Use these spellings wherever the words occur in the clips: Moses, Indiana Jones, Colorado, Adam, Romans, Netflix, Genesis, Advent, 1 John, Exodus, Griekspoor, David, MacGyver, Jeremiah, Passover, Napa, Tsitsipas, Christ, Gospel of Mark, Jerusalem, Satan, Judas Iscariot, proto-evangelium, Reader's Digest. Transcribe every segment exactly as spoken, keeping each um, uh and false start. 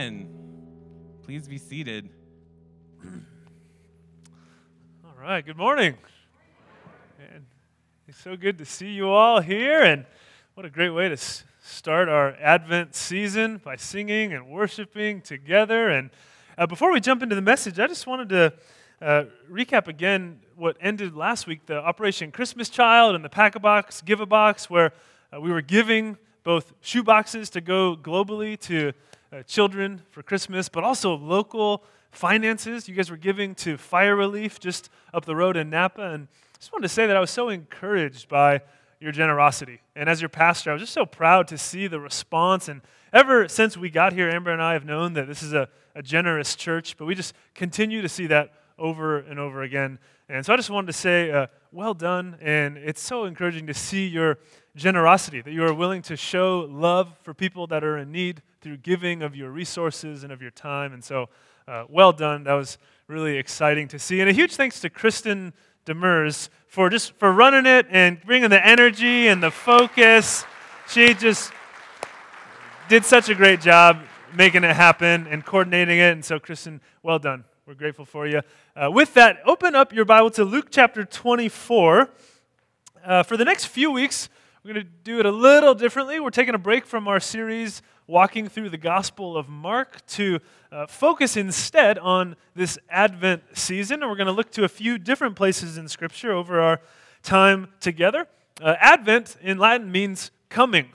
Amen. Please be seated. All right, good morning. Man, it's so good to see you all here, and what a great way to start our Advent season by singing and worshiping together. And uh, before we jump into the message, I just wanted to uh, recap again what ended last week, the Operation Christmas Child and the Pack-a-Box, Give-a-Box, where uh, we were giving both shoe boxes to go globally to uh, children for Christmas, but also local finances. You guys were giving to fire relief just up the road in Napa. And I just wanted to say that I was so encouraged by your generosity. And as your pastor, I was just so proud to see the response. And ever since we got here, Amber and I have known that this is a, a generous church, but we just continue to see that over and over again. And so I just wanted to say, uh, well done. And it's so encouraging to see your generosity, that you are willing to show love for people that are in need through giving of your resources and of your time. And so, uh, well done. That was really exciting to see. And a huge thanks to Kristen Demers for just for running it and bringing the energy and the focus. She just did such a great job making it happen and coordinating it. And so, Kristen, well done. We're grateful for you. Uh, with that, open up your Bible to Luke chapter twenty-four. Uh, for the next few weeks, we're going to do it a little differently. We're taking a break from our series, walking through the Gospel of Mark, to uh, focus instead on this Advent season. And we're going to look to a few different places in Scripture over our time together. Uh, Advent in Latin means coming.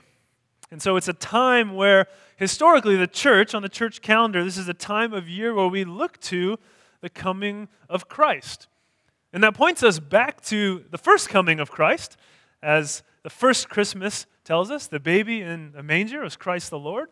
And so it's a time where historically, the church, on the church calendar, this is a time of year where we look to the coming of Christ. And that points us back to the first coming of Christ. As the first Christmas tells us, the baby in a manger was Christ the Lord.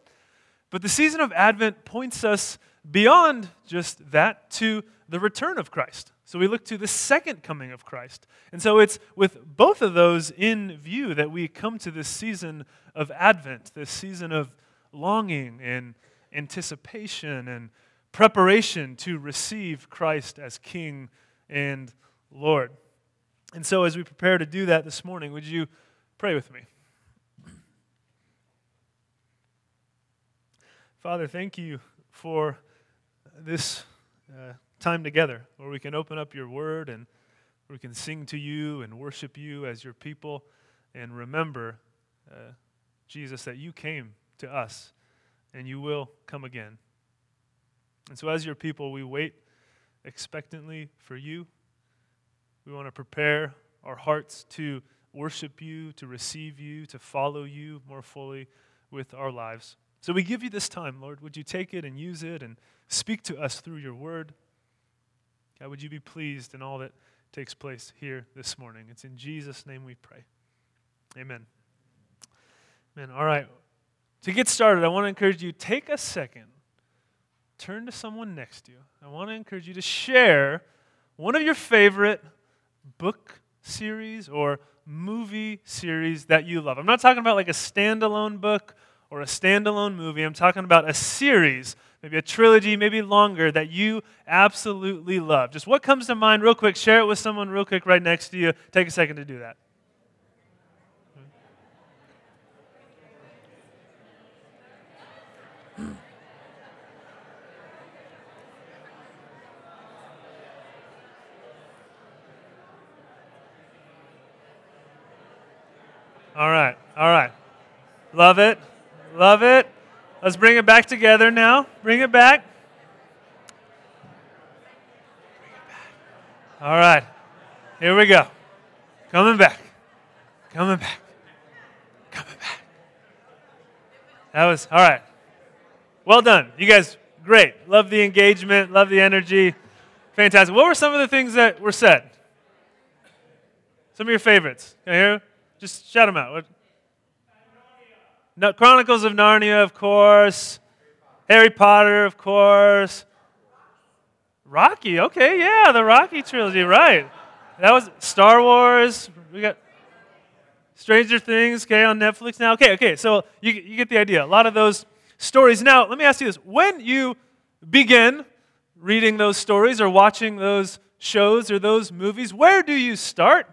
But the season of Advent points us beyond just that to the return of Christ. So we look to the second coming of Christ. And so it's with both of those in view that we come to this season of Advent, this season of longing and anticipation and preparation to receive Christ as King and Lord. And so as we prepare to do that this morning, would you pray with me? Father, thank you for this uh, time together where we can open up your word and we can sing to you and worship you as your people and remember, uh, Jesus, that you came to us, and you will come again. And so as your people, we wait expectantly for you. We want to prepare our hearts to worship you, to receive you, to follow you more fully with our lives. So we give you this time, Lord. Would you take it and use it and speak to us through your word? God, would you be pleased in all that takes place here this morning? It's in Jesus' name we pray. Amen. Amen. All right. To get started, I want to encourage you, take a second, turn to someone next to you. I want to encourage you to share one of your favorite book series or movie series that you love. I'm not talking about like a standalone book or a standalone movie. I'm talking about a series, maybe a trilogy, maybe longer, that you absolutely love. Just what comes to mind real quick, share it with someone real quick right next to you. Take a second to do that. All right, all right. Love it, love it. Let's bring it back together now. Bring it back. Bring it back. All right, here we go. Coming back, coming back, coming back. That was, all right. Well done. You guys, great. Love the engagement, love the energy. Fantastic. What were some of the things that were said? Some of your favorites. Can I hear them? Just shout them out. What? No, Chronicles of Narnia, of course. Harry Potter, of course. Rocky, okay, yeah, the Rocky trilogy, right. That was Star Wars. We got Stranger Things, okay, on Netflix now. Okay, okay, so you, you get the idea. A lot of those stories. Now, let me ask you this. When you begin reading those stories or watching those shows or those movies, where do you start?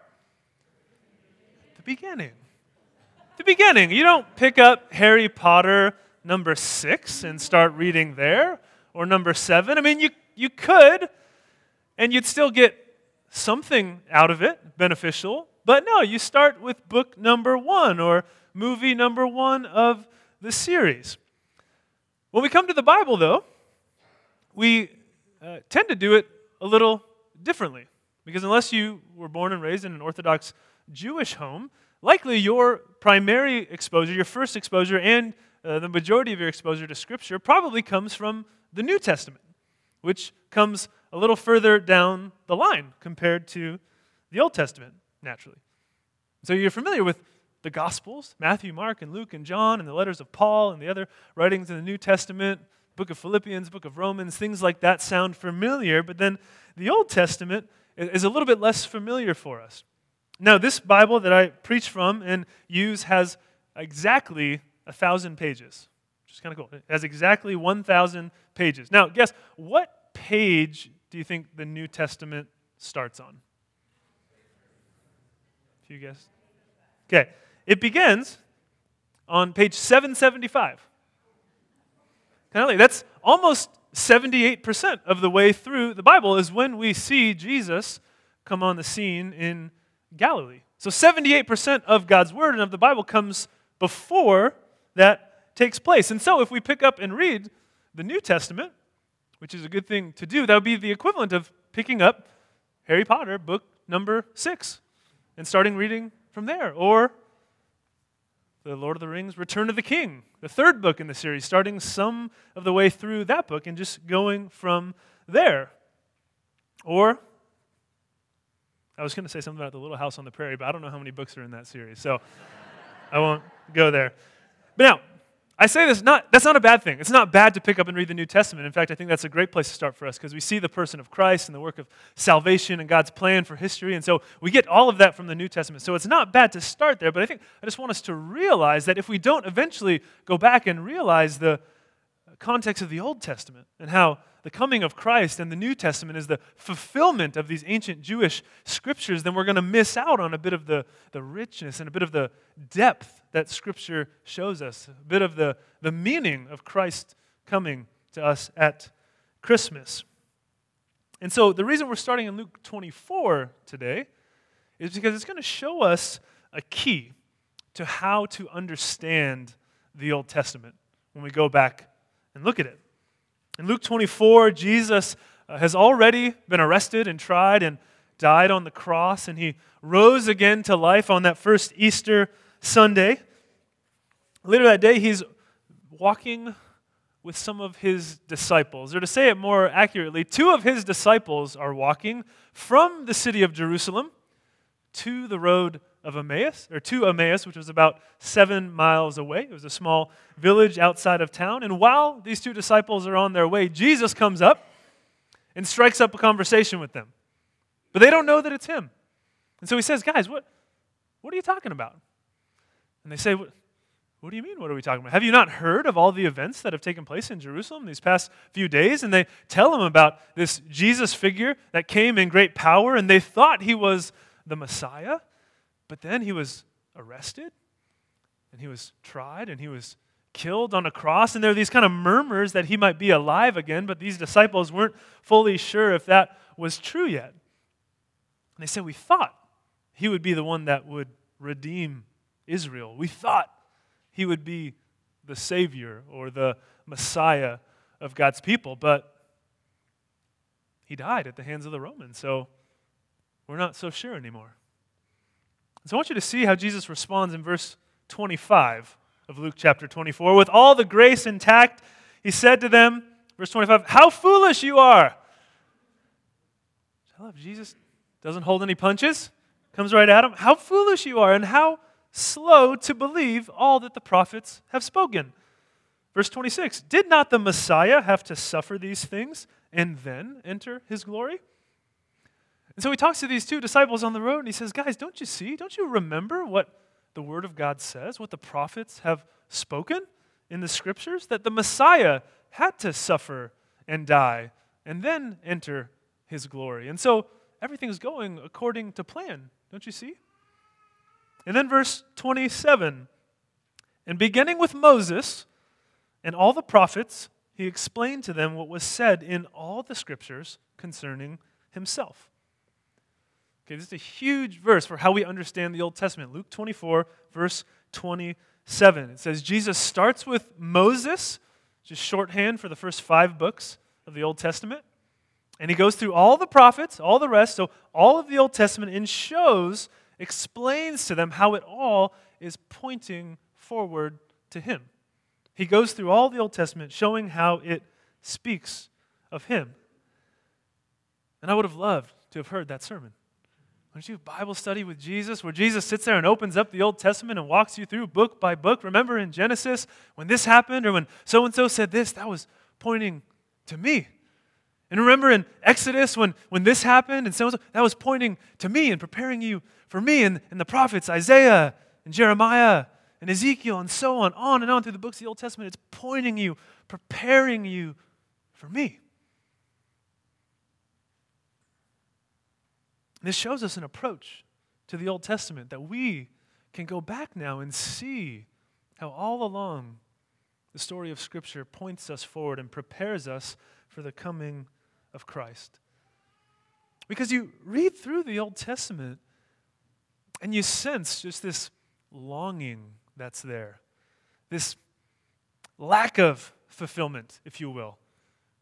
The beginning. The beginning. You don't pick up Harry Potter number six and start reading there, or number seven. I mean, you you could, and you'd still get something out of it, beneficial. But no, you start with book number one or movie number one of the series. When we come to the Bible, though, we uh, tend to do it a little differently. Because unless you were born and raised in an Orthodox Jewish home, likely your primary exposure, your first exposure, and uh, the majority of your exposure to Scripture probably comes from the New Testament, which comes a little further down the line compared to the Old Testament, naturally. So you're familiar with the Gospels, Matthew, Mark, and Luke, and John, and the letters of Paul, and the other writings in the New Testament, book of Philippians, book of Romans, things like that sound familiar, but then the Old Testament is a little bit less familiar for us. Now, this Bible that I preach from and use has exactly one thousand pages, which is kind of cool. It has exactly one thousand pages. Now, guess, what page do you think the New Testament starts on? If you guessed. Okay. It begins on page seven seventy-five. Kind of like, that's almost seventy-eight percent of the way through the Bible is when we see Jesus come on the scene in Galilee. So seventy-eight percent of God's Word and of the Bible comes before that takes place. And so if we pick up and read the New Testament, which is a good thing to do, that would be the equivalent of picking up Harry Potter book number six and starting reading from there. Or The Lord of the Rings, Return of the King, the third book in the series, starting some of the way through that book and just going from there. Or, I was going to say something about The Little House on the Prairie, but I don't know how many books are in that series, so I won't go there. But now, I say this, not that's not a bad thing. It's not bad to pick up and read the New Testament. In fact, I think that's a great place to start for us because we see the person of Christ and the work of salvation and God's plan for history. And so we get all of that from the New Testament. So it's not bad to start there, but I think I just want us to realize that if we don't eventually go back and realize the context of the Old Testament and how the coming of Christ and the New Testament is the fulfillment of these ancient Jewish scriptures, then we're going to miss out on a bit of the, the richness and a bit of the depth that Scripture shows us, a bit of the, the meaning of Christ coming to us at Christmas. And so the reason we're starting in Luke twenty-four today is because it's going to show us a key to how to understand the Old Testament when we go back and look at it. In Luke twenty-four, Jesus uh, has already been arrested and tried and died on the cross, and he rose again to life on that first Easter Sunday. Later that day, he's walking with some of his disciples. Or to say it more accurately, two of his disciples are walking from the city of Jerusalem to the road of Emmaus, or to Emmaus, which was about seven miles away. It was a small village outside of town. And while these two disciples are on their way, Jesus comes up and strikes up a conversation with them. But they don't know that it's him. And so he says, guys, what, what are you talking about? And they say, what, what do you mean, what are we talking about? Have you not heard of all the events that have taken place in Jerusalem these past few days? And they tell him about this Jesus figure that came in great power, and they thought he was the Messiah. But then he was arrested, and he was tried, and he was killed on a cross. And there were these kind of murmurs that he might be alive again, but these disciples weren't fully sure if that was true yet. And they said, we thought he would be the one that would redeem Israel. We thought he would be the Savior or the Messiah of God's people, but he died at the hands of the Romans, so we're not so sure anymore. So I want you to see how Jesus responds in verse twenty-five of Luke chapter twenty-four. With all the grace and tact, he said to them, verse twenty-five, how foolish you are! I love Jesus. Doesn't hold any punches. Comes right at him. How foolish you are, and how slow to believe all that the prophets have spoken. Verse twenty-six, did not the Messiah have to suffer these things and then enter his glory? And so he talks to these two disciples on the road, and he says, guys, don't you see? Don't you remember what the Word of God says, what the prophets have spoken in the Scriptures? That the Messiah had to suffer and die and then enter his glory. And so everything's going according to plan, don't you see? And then verse twenty-seven, and beginning with Moses And all the prophets, he explained to them what was said in all the scriptures concerning himself. Okay, this is a huge verse for how we understand the Old Testament. Luke twenty-four, verse twenty-seven. It says, Jesus starts with Moses, which is shorthand for the first five books of the Old Testament. And he goes through all the prophets, all the rest, so all of the Old Testament, and shows, explains to them how it all is pointing forward to him. He goes through all the Old Testament, showing how it speaks of him. And I would have loved to have heard that sermon. Wouldn't you have Bible study with Jesus, where Jesus sits there and opens up the Old Testament and walks you through book by book? Remember in Genesis, when this happened, or when so-and-so said this, that was pointing to me. And remember in Exodus, when, when this happened, and so that was pointing to me and preparing you for me, and, and the prophets, Isaiah and Jeremiah and Ezekiel, and so on, on and on through the books of the Old Testament. It's pointing you, preparing you for me. And this shows us an approach to the Old Testament that we can go back now and see how all along the story of Scripture points us forward and prepares us for the coming of Christ. Because you read through the Old Testament and you sense just this longing that's there, this lack of fulfillment, if you will.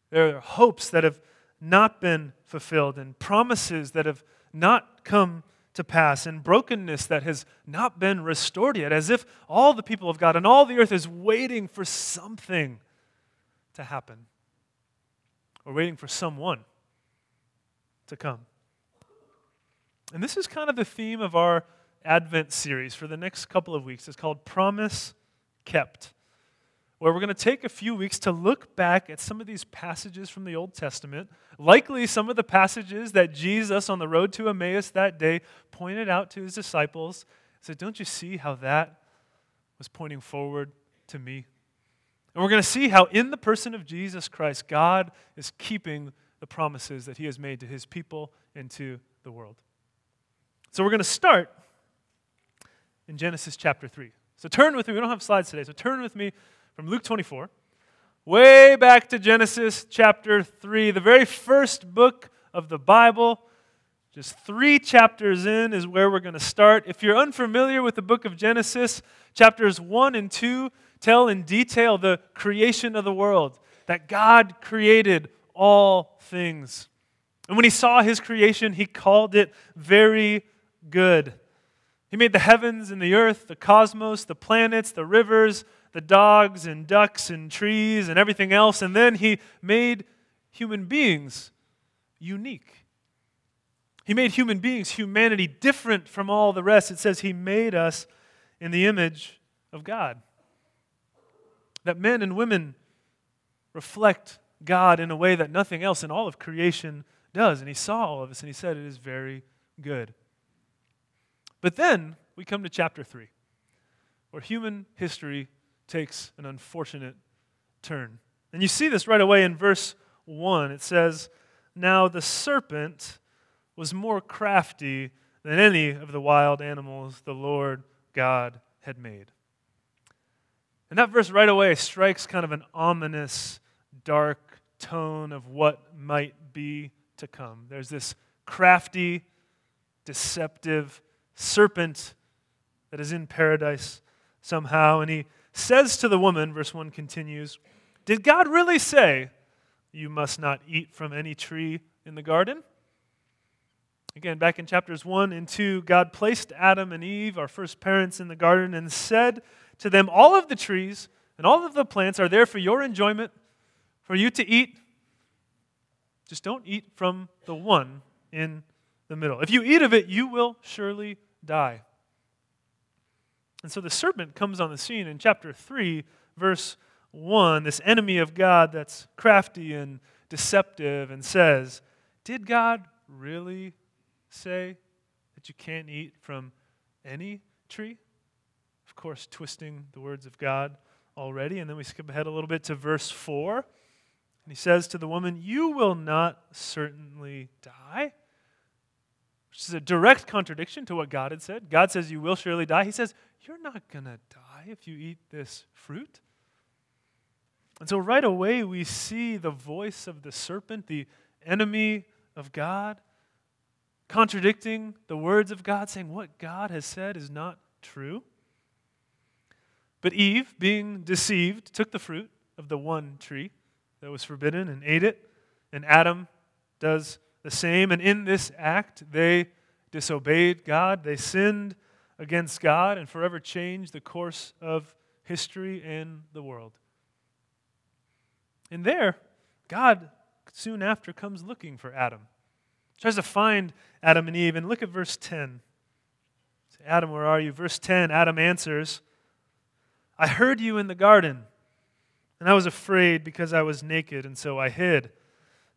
There are hopes that have not been fulfilled, and promises that have not come to pass, and brokenness that has not been restored yet, as if all the people of God and all the earth is waiting for something to happen, or waiting for someone to come. And this is kind of the theme of our Advent series for the next couple of weeks. It's called Promise Kept, where we're going to take a few weeks to look back at some of these passages from the Old Testament, likely some of the passages that Jesus on the road to Emmaus that day pointed out to his disciples. He said, don't you see how that was pointing forward to me? And we're going to see how in the person of Jesus Christ, God is keeping the promises that he has made to his people and to the world. So we're going to start in Genesis chapter three. So turn with me. We don't have slides today, so turn with me from Luke twenty-four, way back to Genesis chapter three, the very first book of the Bible. Just three chapters in is where we're going to start. If you're unfamiliar with the book of Genesis, chapters one and two tell in detail the creation of the world, that God created all things. And when he saw his creation, he called it very good. He made the heavens and the earth, the cosmos, the planets, the rivers, the dogs and ducks and trees and everything else. And then he made human beings unique. He made human beings, humanity, different from all the rest. It says he made us in the image of God. That men and women reflect God in a way that nothing else in all of creation does. And he saw all of this and he said it is very good. But then we come to chapter three, where human history takes an unfortunate turn. And you see this right away in verse one. It says, now the serpent was more crafty than any of the wild animals the Lord God had made. And that verse right away strikes kind of an ominous, dark tone of what might be to come. There's this crafty, deceptive serpent that is in paradise somehow, and he says to the woman, verse one continues, did God really say, you must not eat from any tree in the garden? Again, back in chapters one and two, God placed Adam and Eve, our first parents, in the garden and said to them, all of the trees and all of the plants are there for your enjoyment, for you to eat. Just don't eat from the one in the middle. If you eat of it, you will surely die. And so the serpent comes on the scene in chapter three, verse one, this enemy of God that's crafty and deceptive, and says, did God really say that you can't eat from any tree? Of course, twisting the words of God already. And then we skip ahead a little bit to verse four. And he says to the woman, you will not certainly die. Which is a direct contradiction to what God had said. God says, you will surely die. He says, you're not going to die if you eat this fruit. And so right away we see the voice of the serpent, the enemy of God, contradicting the words of God, saying what God has said is not true. But Eve, being deceived, took the fruit of the one tree that was forbidden and ate it. And Adam does the same. And in this act, they disobeyed God. They sinned against God and forever changed the course of history and the world. And there, God soon after comes looking for Adam. He tries to find Adam and Eve. And look at verse ten. Say, Adam, where are you? Verse ten, Adam answers, I heard you in the garden, and I was afraid because I was naked, and so I hid.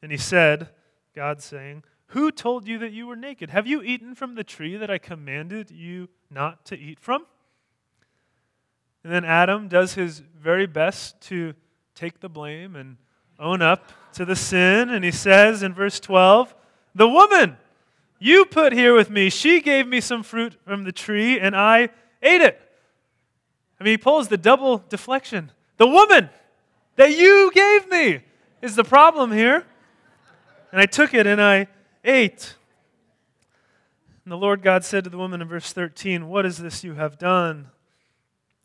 And he said, God saying, who told you that you were naked? Have you eaten from the tree that I commanded you not to eat from? And then Adam does his very best to take the blame and own up to the sin. And he says in verse twelve, the woman you put here with me, she gave me some fruit from the tree, and I ate it. I mean, he pulls the double deflection. The woman that you gave me is the problem here. And I took it and I ate. And the Lord God said to the woman in verse thirteen, what is this you have done?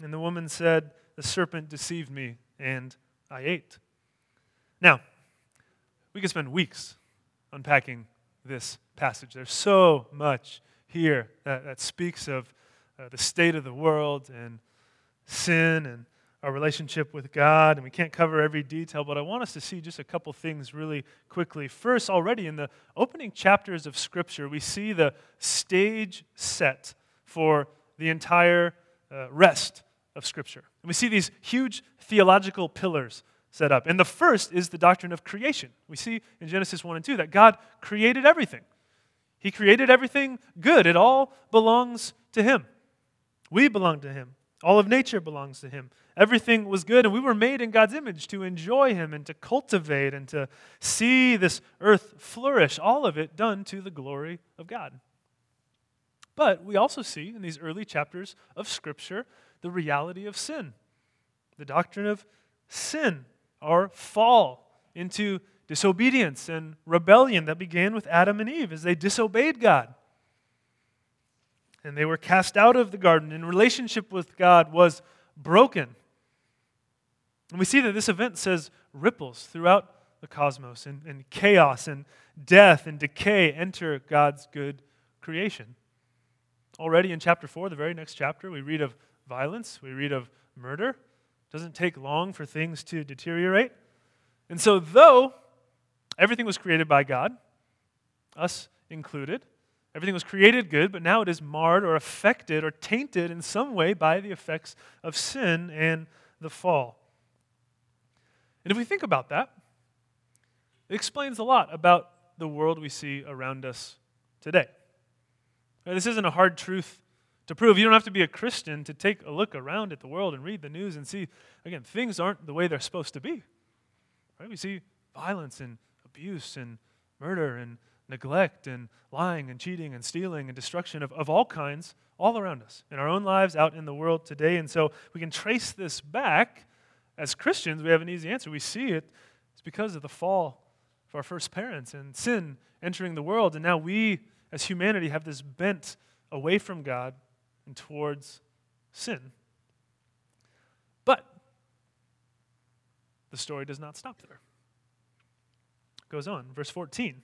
And the woman said, the serpent deceived me and I ate. Now, we could spend weeks unpacking this passage. There's so much here that, that speaks of uh, the state of the world and sin and our relationship with God, and we can't cover every detail, but I want us to see just a couple things really quickly. First, already in the opening chapters of Scripture, we see the stage set for the entire uh, rest of Scripture. And we see these huge theological pillars set up. And the first is the doctrine of creation. We see in Genesis one and two that God created everything. He created everything good. It all belongs to Him. We belong to Him. All of nature belongs to Him. Everything was good, and we were made in God's image to enjoy Him and to cultivate and to see this earth flourish, all of it done to the glory of God. But we also see in these early chapters of Scripture the reality of sin, the doctrine of sin, our fall into disobedience and rebellion that began with Adam and Eve as they disobeyed God. And they were cast out of the garden, and relationship with God was broken. And we see that this event says ripples throughout the cosmos, and, and chaos and death and decay enter God's good creation. Already in chapter four, the very next chapter, we read of violence, we read of murder. It doesn't take long for things to deteriorate. And so though everything was created by God, us included, everything was created good, but now it is marred or affected or tainted in some way by the effects of sin and the fall. And if we think about that, it explains a lot about the world we see around us today. This isn't a hard truth to prove. You don't have to be a Christian to take a look around at the world and read the news and see, again, things aren't the way they're supposed to be. Right? We see violence and abuse and murder and neglect and lying and cheating and stealing and destruction of, of all kinds all around us, in our own lives, out in the world today. And so we can trace this back. As Christians, we have an easy answer. We see it. It's because of the fall of our first parents and sin entering the world. And now we, as humanity, have this bent away from God and towards sin. But the story does not stop there. It goes on. Verse fourteen.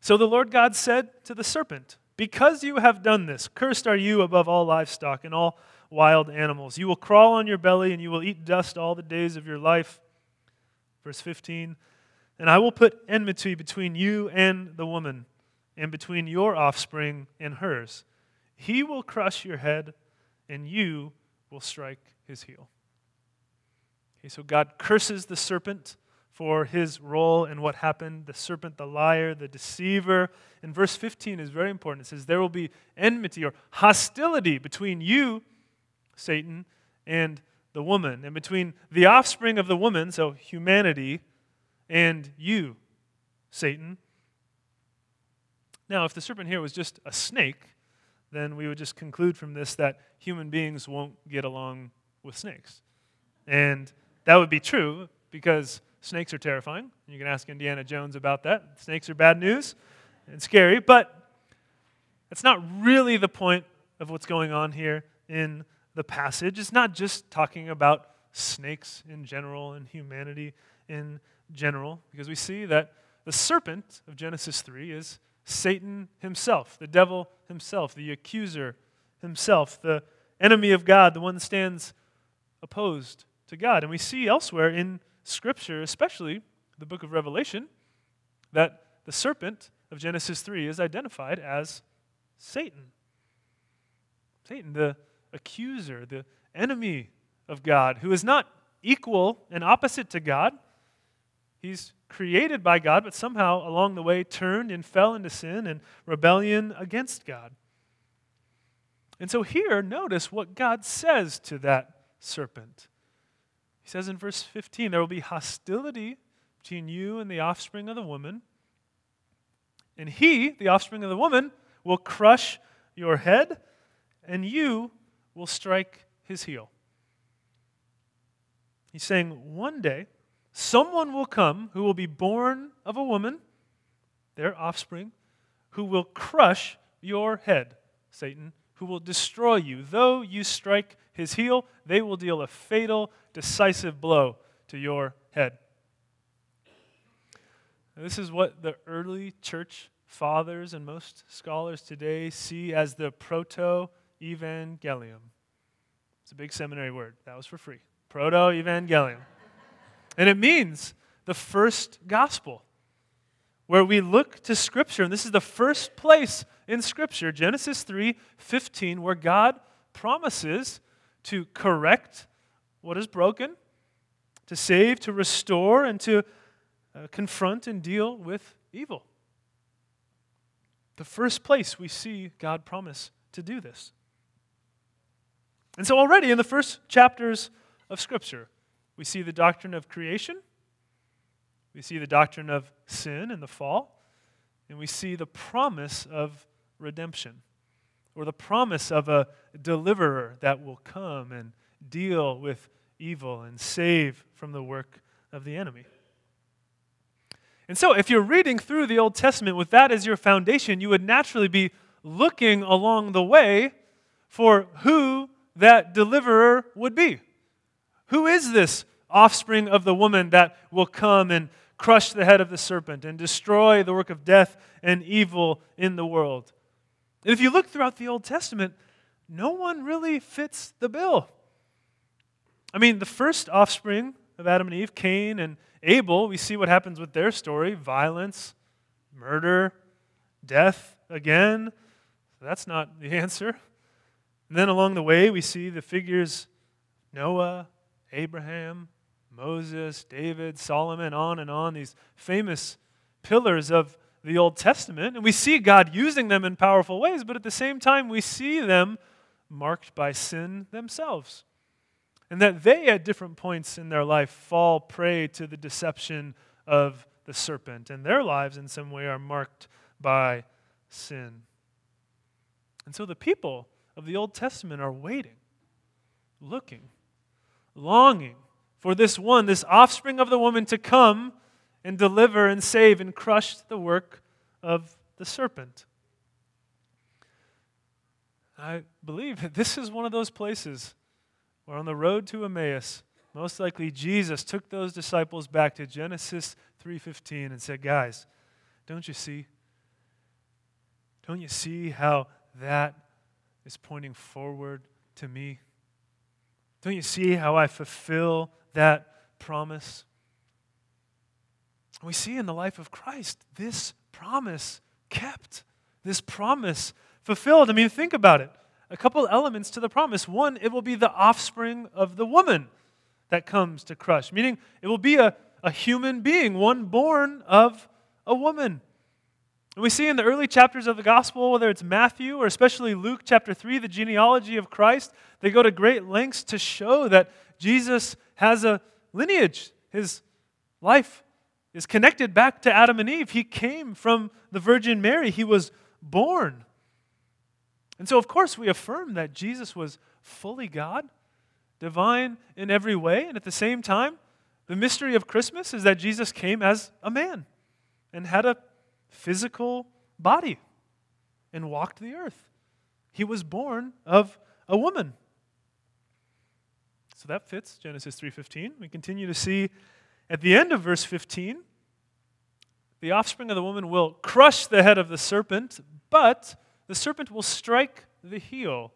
So the Lord God said to the serpent, because you have done this, cursed are you above all livestock and all wild animals. You will crawl on your belly and you will eat dust all the days of your life. Verse fifteen, and I will put enmity between you and the woman, and between your offspring and hers. He will crush your head and you will strike his heel. Okay, so God curses the serpent for his role in what happened, the serpent, the liar, the deceiver. And verse fifteen is very important. It says, there will be enmity or hostility between you, Satan, and the woman, and between the offspring of the woman, so humanity, and you, Satan. Now, if the serpent here was just a snake, then we would just conclude from this that human beings won't get along with snakes. And That would be true because snakes are terrifying. You can ask Indiana Jones about that. Snakes are bad news and scary, but that's not really the point of what's going on here in the passage. It's not just talking about snakes in general and humanity in general, because we see that the serpent of Genesis three is Satan himself, the devil himself, the accuser himself, the enemy of God, the one that stands opposed to God. And we see elsewhere in Scripture, especially the book of Revelation, that the serpent of Genesis three is identified as Satan. Satan, the accuser, the enemy of God, who is not equal and opposite to God. He's created by God, but somehow along the way turned and fell into sin and rebellion against God. And so here, notice what God says to that serpent. He says in verse fifteen, there will be hostility between you and the offspring of the woman, and he, the offspring of the woman, will crush your head, and you will strike his heel. He's saying one day, someone will come who will be born of a woman, their offspring, who will crush your head, Satan, who will destroy you. Though you strike his heel, they will deal a fatal, decisive blow to your head. Now, this is what the early church fathers and most scholars today see as the proto-evangelium. It's a big seminary word. That was for free. Proto-evangelium. And it means the first gospel, where we look to Scripture. And this is the first place in Scripture, Genesis three fifteen, where God promises to correct what is broken, to save, to restore, and to uh, confront and deal with evil. The first place we see God promise to do this. And so already in the first chapters of Scripture, we see the doctrine of creation, we see the doctrine of sin and the fall, and we see the promise of redemption, or the promise of a deliverer that will come and deal with evil and save from the work of the enemy. And so if you're reading through the Old Testament with that as your foundation, you would naturally be looking along the way for who that deliverer would be. Who is this offspring of the woman that will come and crush the head of the serpent and destroy the work of death and evil in the world? And if you look throughout the Old Testament, no one really fits the bill. I mean, the first offspring of Adam and Eve, Cain and Abel, we see what happens with their story: violence, murder, death again. So that's not the answer. And then along the way, we see the figures Noah, Abraham, Moses, David, Solomon, on and on, these famous pillars of the Old Testament. And we see God using them in powerful ways, but at the same time, we see them marked by sin themselves. And that they, at different points in their life, fall prey to the deception of the serpent. And their lives, in some way, are marked by sin. And so the people of the Old Testament are waiting, looking, longing for this one, this offspring of the woman, to come and deliver and save and crush the work of the serpent. I believe that this is one of those places where on the road to Emmaus, most likely Jesus took those disciples back to Genesis three fifteen and said, guys, don't you see? Don't you see how that is pointing forward to me? Don't you see how I fulfill that promise? We see in the life of Christ this promise kept, this promise fulfilled. I mean, think about it. A couple elements to the promise. One, it will be the offspring of the woman that comes to crush, meaning it will be a, a human being, one born of a woman. And we see in the early chapters of the gospel, whether it's Matthew or especially Luke chapter three, the genealogy of Christ, they go to great lengths to show that Jesus has a lineage. His life is connected back to Adam and Eve. He came from the Virgin Mary. He was born. And so, of course, we affirm that Jesus was fully God, divine in every way. And at the same time, the mystery of Christmas is that Jesus came as a man and had a physical body and walked the earth. He was born of a woman. So that fits Genesis three fifteen. We continue to see at the end of verse fifteen, the offspring of the woman will crush the head of the serpent, but the serpent will strike the heel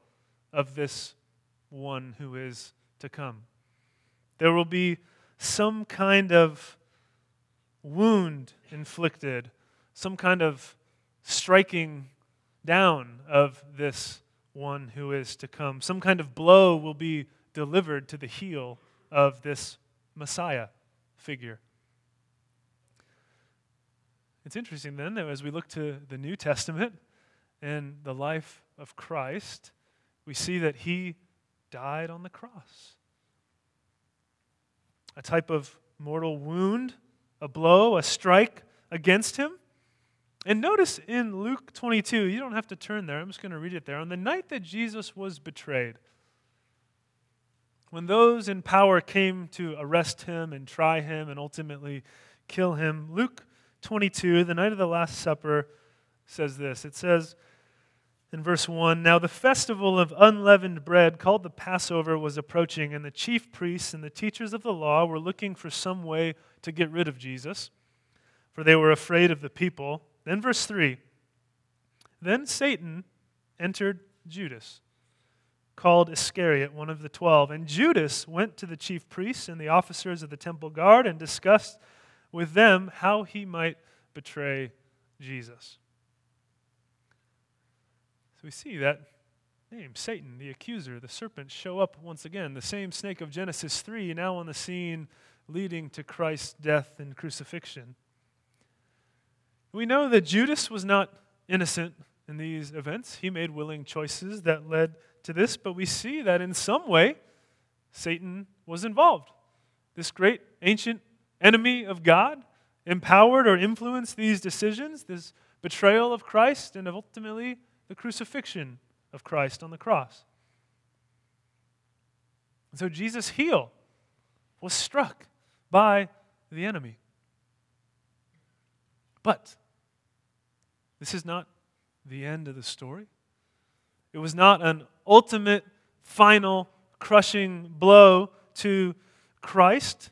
of this one who is to come. There will be some kind of wound inflicted, some kind of striking down of this one who is to come. Some kind of blow will be delivered to the heel of this Messiah figure. It's interesting then that as we look to the New Testament and the life of Christ, we see that he died on the cross. A type of mortal wound, a blow, a strike against him. And notice in Luke twenty-two, you don't have to turn there, I'm just going to read it there. On the night that Jesus was betrayed, when those in power came to arrest him and try him and ultimately kill him, Luke twenty-two, the night of the Last Supper, says this. It says in verse one, "Now the festival of unleavened bread called the Passover was approaching, and the chief priests and the teachers of the law were looking for some way to get rid of Jesus, for they were afraid of the people." Then verse three, "Then Satan entered Judas, called Iscariot, one of the twelve. And Judas went to the chief priests and the officers of the temple guard and discussed with them how he might betray Jesus." So we see that name, Satan, the accuser, the serpent, show up once again. The same snake of Genesis three, now on the scene, leading to Christ's death and crucifixion. We know that Judas was not innocent in these events. He made willing choices that led to this, but we see that in some way, Satan was involved. This great ancient enemy of God empowered or influenced these decisions, this betrayal of Christ, and ultimately the crucifixion of Christ on the cross. And so Jesus' heel was struck by the enemy. But this is not the end of the story. It was not an ultimate, final, crushing blow to Christ.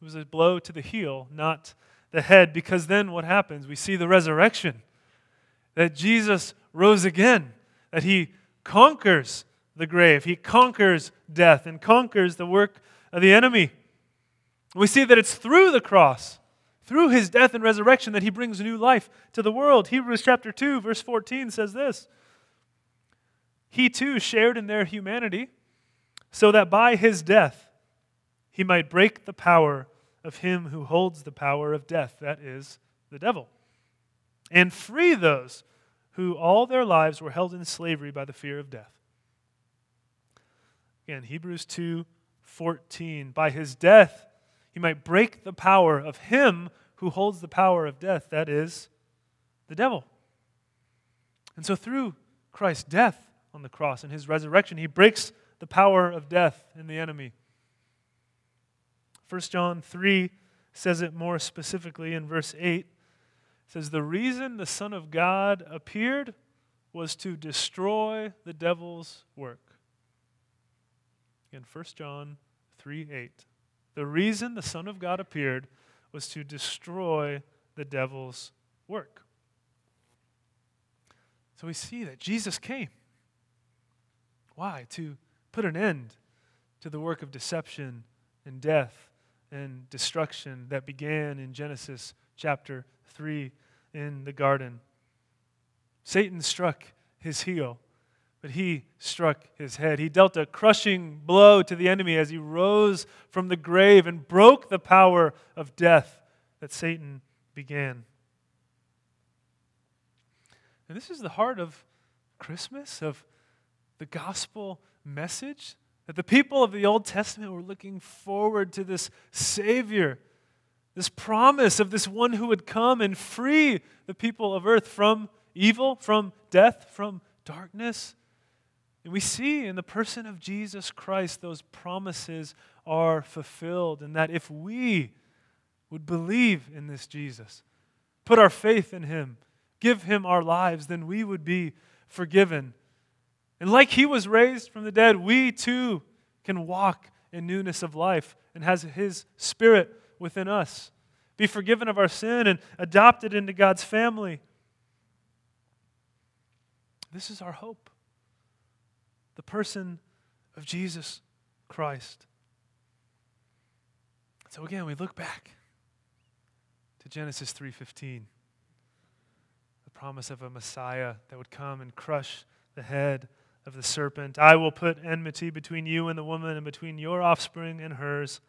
It was a blow to the heel, not the head, because then what happens? We see the resurrection, that Jesus rose again, that he conquers the grave, he conquers death, and conquers the work of the enemy. We see that it's through the cross, through his death and resurrection, that he brings new life to the world. Hebrews chapter two, verse fourteen says this, "He too shared in their humanity, so that by his death he might break the power of him who holds the power of death," that is, the devil, "and free those who all their lives were held in slavery by the fear of death." Again, Hebrews two fourteen, "By his death he might break the power of him who holds the power of death," that is, the devil. And so through Christ's death on the cross and his resurrection, he breaks the power of death and the enemy. First John three says it more specifically in verse eight. It says, "The reason the Son of God appeared was to destroy the devil's work." Again, First John three eight. "The reason the Son of God appeared was to destroy the devil's work." So we see that Jesus came. Why? To put an end to the work of deception and death and destruction that began in Genesis chapter three in the garden. Satan struck his heel, but he struck his head. He dealt a crushing blow to the enemy as he rose from the grave and broke the power of death that Satan began. And this is the heart of Christmas, of the gospel message, that the people of the Old Testament were looking forward to this Savior, this promise of this one who would come and free the people of earth from evil, from death, from darkness, And we see in the person of Jesus Christ, those promises are fulfilled, and that if we would believe in this Jesus, put our faith in him, give him our lives, then we would be forgiven. And like he was raised from the dead, we too can walk in newness of life and has his Spirit within us, be forgiven of our sin and adopted into God's family. This is our hope, the person of Jesus Christ. So again, we look back to Genesis three fifteen, the promise of a Messiah that would come and crush the head of the serpent. I will put enmity between you and the woman and between your offspring and hers.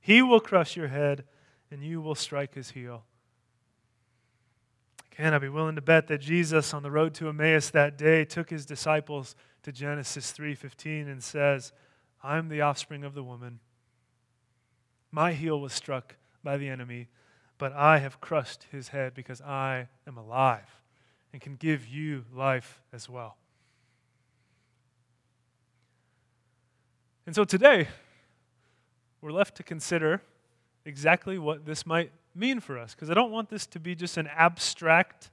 He will crush your head and you will strike his heel. Again, I'd be willing to bet that Jesus on the road to Emmaus that day took his disciples to Genesis three fifteen and says, I'm the offspring of the woman. My heel was struck by the enemy, but I have crushed his head because I am alive and can give you life as well. And so today, we're left to consider exactly what this might mean for us, because I don't want this to be just an abstract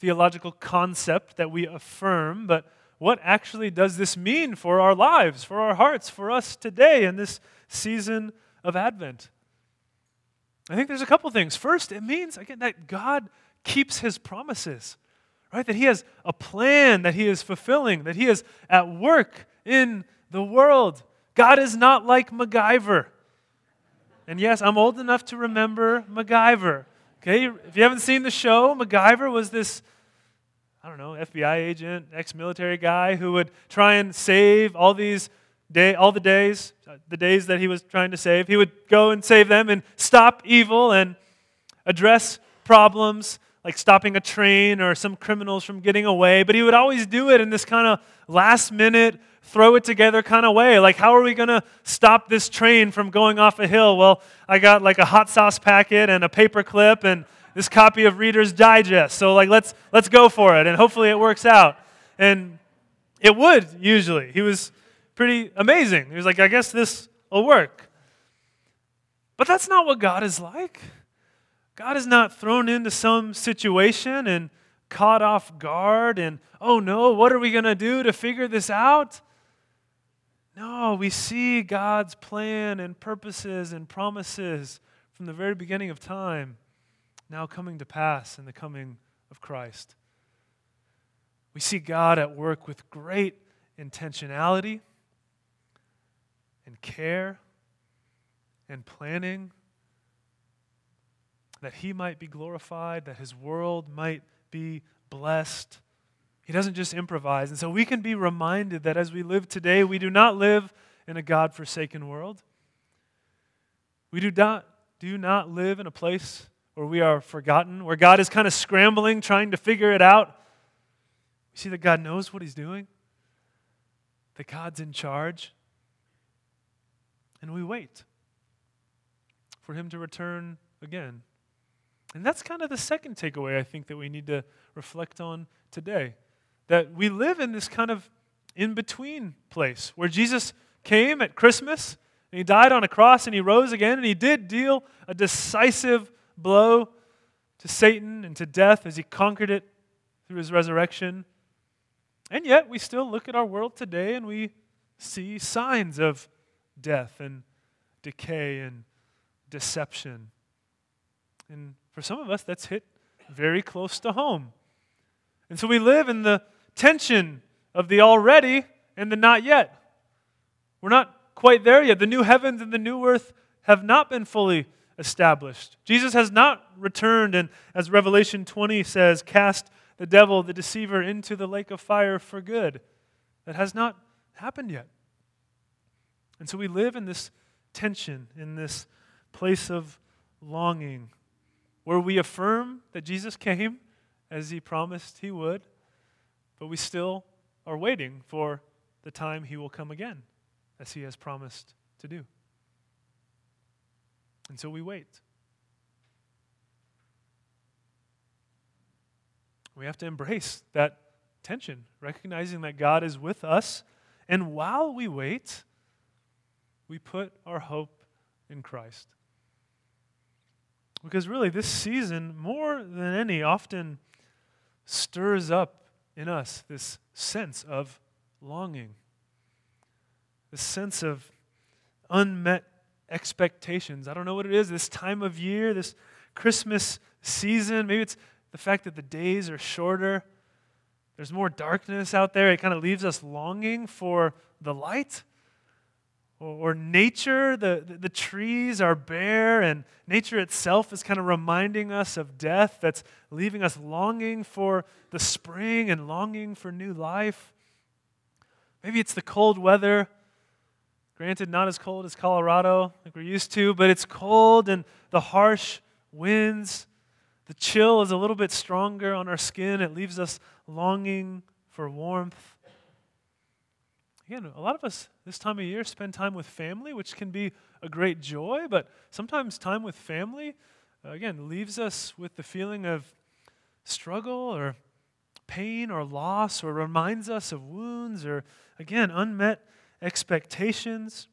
theological concept that we affirm, but what actually does this mean for our lives, for our hearts, for us today in this season of Advent? I think there's a couple things. First, it means, again, that God keeps his promises, right? That he has a plan that he is fulfilling, that he is at work in the world. God is not like MacGyver. And yes, I'm old enough to remember MacGyver. Okay, if you haven't seen the show, MacGyver was this, I don't know, F B I agent, ex-military guy who would try and save all these day, all the days, the days that he was trying to save. He would go and save them and stop evil and address problems like stopping a train or some criminals from getting away. But he would always do it in this kind of last-minute, throw it together kind of way. Like, how are we going to stop this train from going off a hill? Well, I got like a hot sauce packet and a paper clip and this copy of Reader's Digest. So like, let's let's go for it, and hopefully it works out. And it would, usually. He was pretty amazing. He was like, I guess this will work. But that's not what God is like. God is not thrown into some situation and caught off guard and, oh no, what are we going to do to figure this out? No, we see God's plan and purposes and promises from the very beginning of time now coming to pass in the coming of Christ. We see God at work with great intentionality and care and planning that he might be glorified, that his world might be blessed. He doesn't just improvise. And so we can be reminded that as we live today, we do not live in a God-forsaken world. We do not, do not live in a place where we are forgotten, where God is kind of scrambling, trying to figure it out. You see that God knows what he's doing, that God's in charge, and we wait for him to return again. And that's kind of the second takeaway I think that we need to reflect on today. That we live in this kind of in-between place where Jesus came at Christmas and he died on a cross and he rose again and he did deal a decisive blow to Satan and to death as he conquered it through his resurrection. And yet we still look at our world today and we see signs of death and decay and deception. And for some of us, that's hit very close to home. And so we live in the tension of the already and the not yet. We're not quite there yet. The new heavens and the new earth have not been fully established. Jesus has not returned, and as Revelation twenty says, cast the devil, the deceiver, into the lake of fire for good. That has not happened yet. And so we live in this tension, in this place of longing, where we affirm that Jesus came as he promised he would, but we still are waiting for the time he will come again, as he has promised to do. And so we wait. We have to embrace that tension, recognizing that God is with us. And while we wait, we put our hope in Christ. Because really, this season, more than any, often stirs up in us this sense of longing, this sense of unmet expectations. I don't know what it is, this time of year, this Christmas season. Maybe it's the fact that the days are shorter. There's more darkness out there. It kind of leaves us longing for the light. Or, or nature, the, the, the trees are bare, and nature itself is kind of reminding us of death. That's leaving us longing for the spring and longing for new life. Maybe it's the cold weather. Granted, not as cold as Colorado, like we're used to, but it's cold and the harsh winds. The chill is a little bit stronger on our skin. It leaves us longing for warmth. Again, a lot of us this time of year spend time with family, which can be a great joy, but sometimes time with family, again, leaves us with the feeling of struggle or pain or loss, or reminds us of wounds or, again, unmet expectations.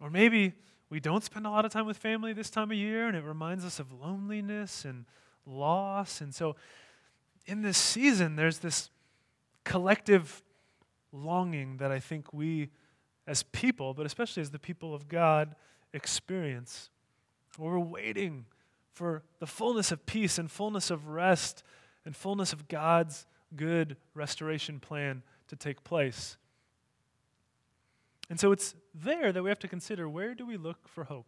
Or maybe we don't spend a lot of time with family this time of year, and it reminds us of loneliness and loss. And so in this season, there's this collective longing that I think we as people, but especially as the people of God, experience. We're waiting for the fullness of peace and fullness of rest and fullness of God's good restoration plan to take place. And so it's there that we have to consider, where do we look for hope?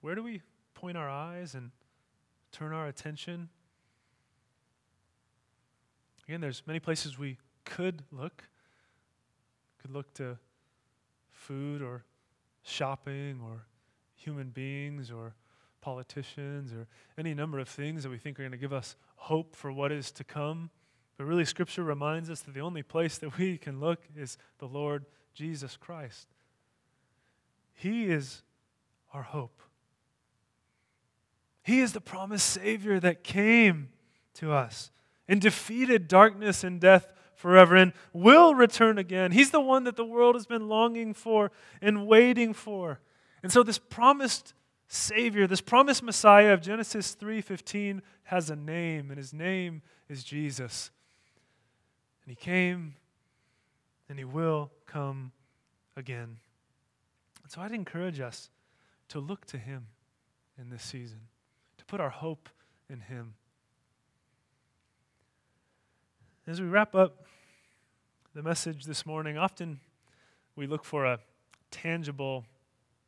Where do we point our eyes and turn our attention? Again, there's many places we could look. Could look to food or shopping or human beings or politicians or any number of things that we think are going to give us hope for what is to come. But really, Scripture reminds us that the only place that we can look is the Lord Jesus Christ. He is our hope. He is the promised Savior that came to us and defeated darkness and death forever and will return again. He's the one that the world has been longing for and waiting for. And so this promised Savior, this promised Messiah of Genesis three fifteen has a name, and his name is Jesus. And he came, and he will come again. And so I'd encourage us to look to him in this season, to put our hope in him. As we wrap up the message this morning, often we look for a tangible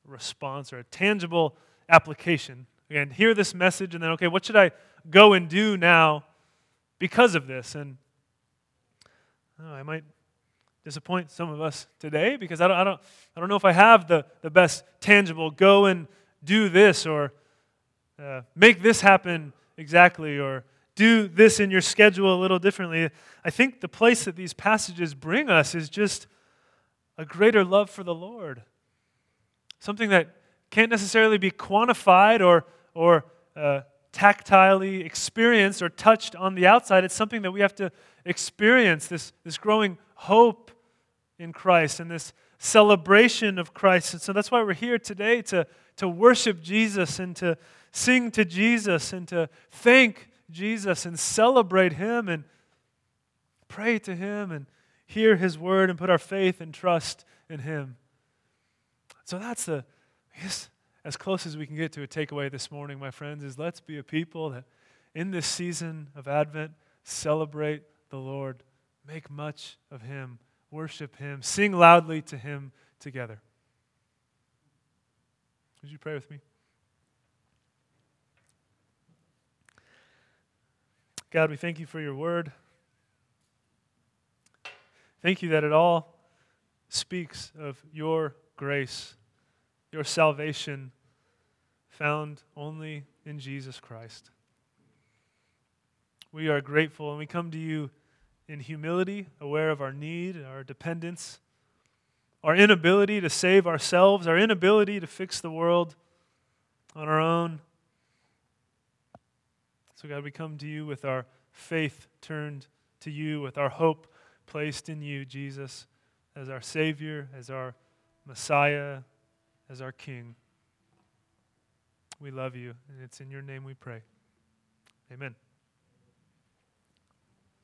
response or a tangible application. Again, hear this message and then, okay, what should I go and do now because of this? And oh, I might disappoint some of us today because I don't, I don't, I don't know if I have the, the best tangible go and do this or uh, make this happen exactly or do this in your schedule a little differently. I think the place that these passages bring us is just a greater love for the Lord. Something that can't necessarily be quantified or or uh, tactilely experienced or touched on the outside. It's something that we have to experience, this, this growing hope in Christ and this celebration of Christ. And so that's why we're here today, to, to worship Jesus and to sing to Jesus and to thank Jesus and celebrate him and pray to him and hear his word and put our faith and trust in him. So that's the, I guess, as close as we can get to a takeaway this morning, my friends, is let's be a people that in this season of Advent celebrate the Lord, make much of him, worship him, sing loudly to him together. Would you pray with me? God, we thank you for your word. Thank you that it all speaks of your grace, your salvation found only in Jesus Christ. We are grateful and we come to you in humility, aware of our need, our dependence, our inability to save ourselves, our inability to fix the world on our own. So God, we come to you with our faith turned to you, with our hope placed in you, Jesus, as our Savior, as our Messiah, as our King. We love you, and it's in your name we pray. Amen.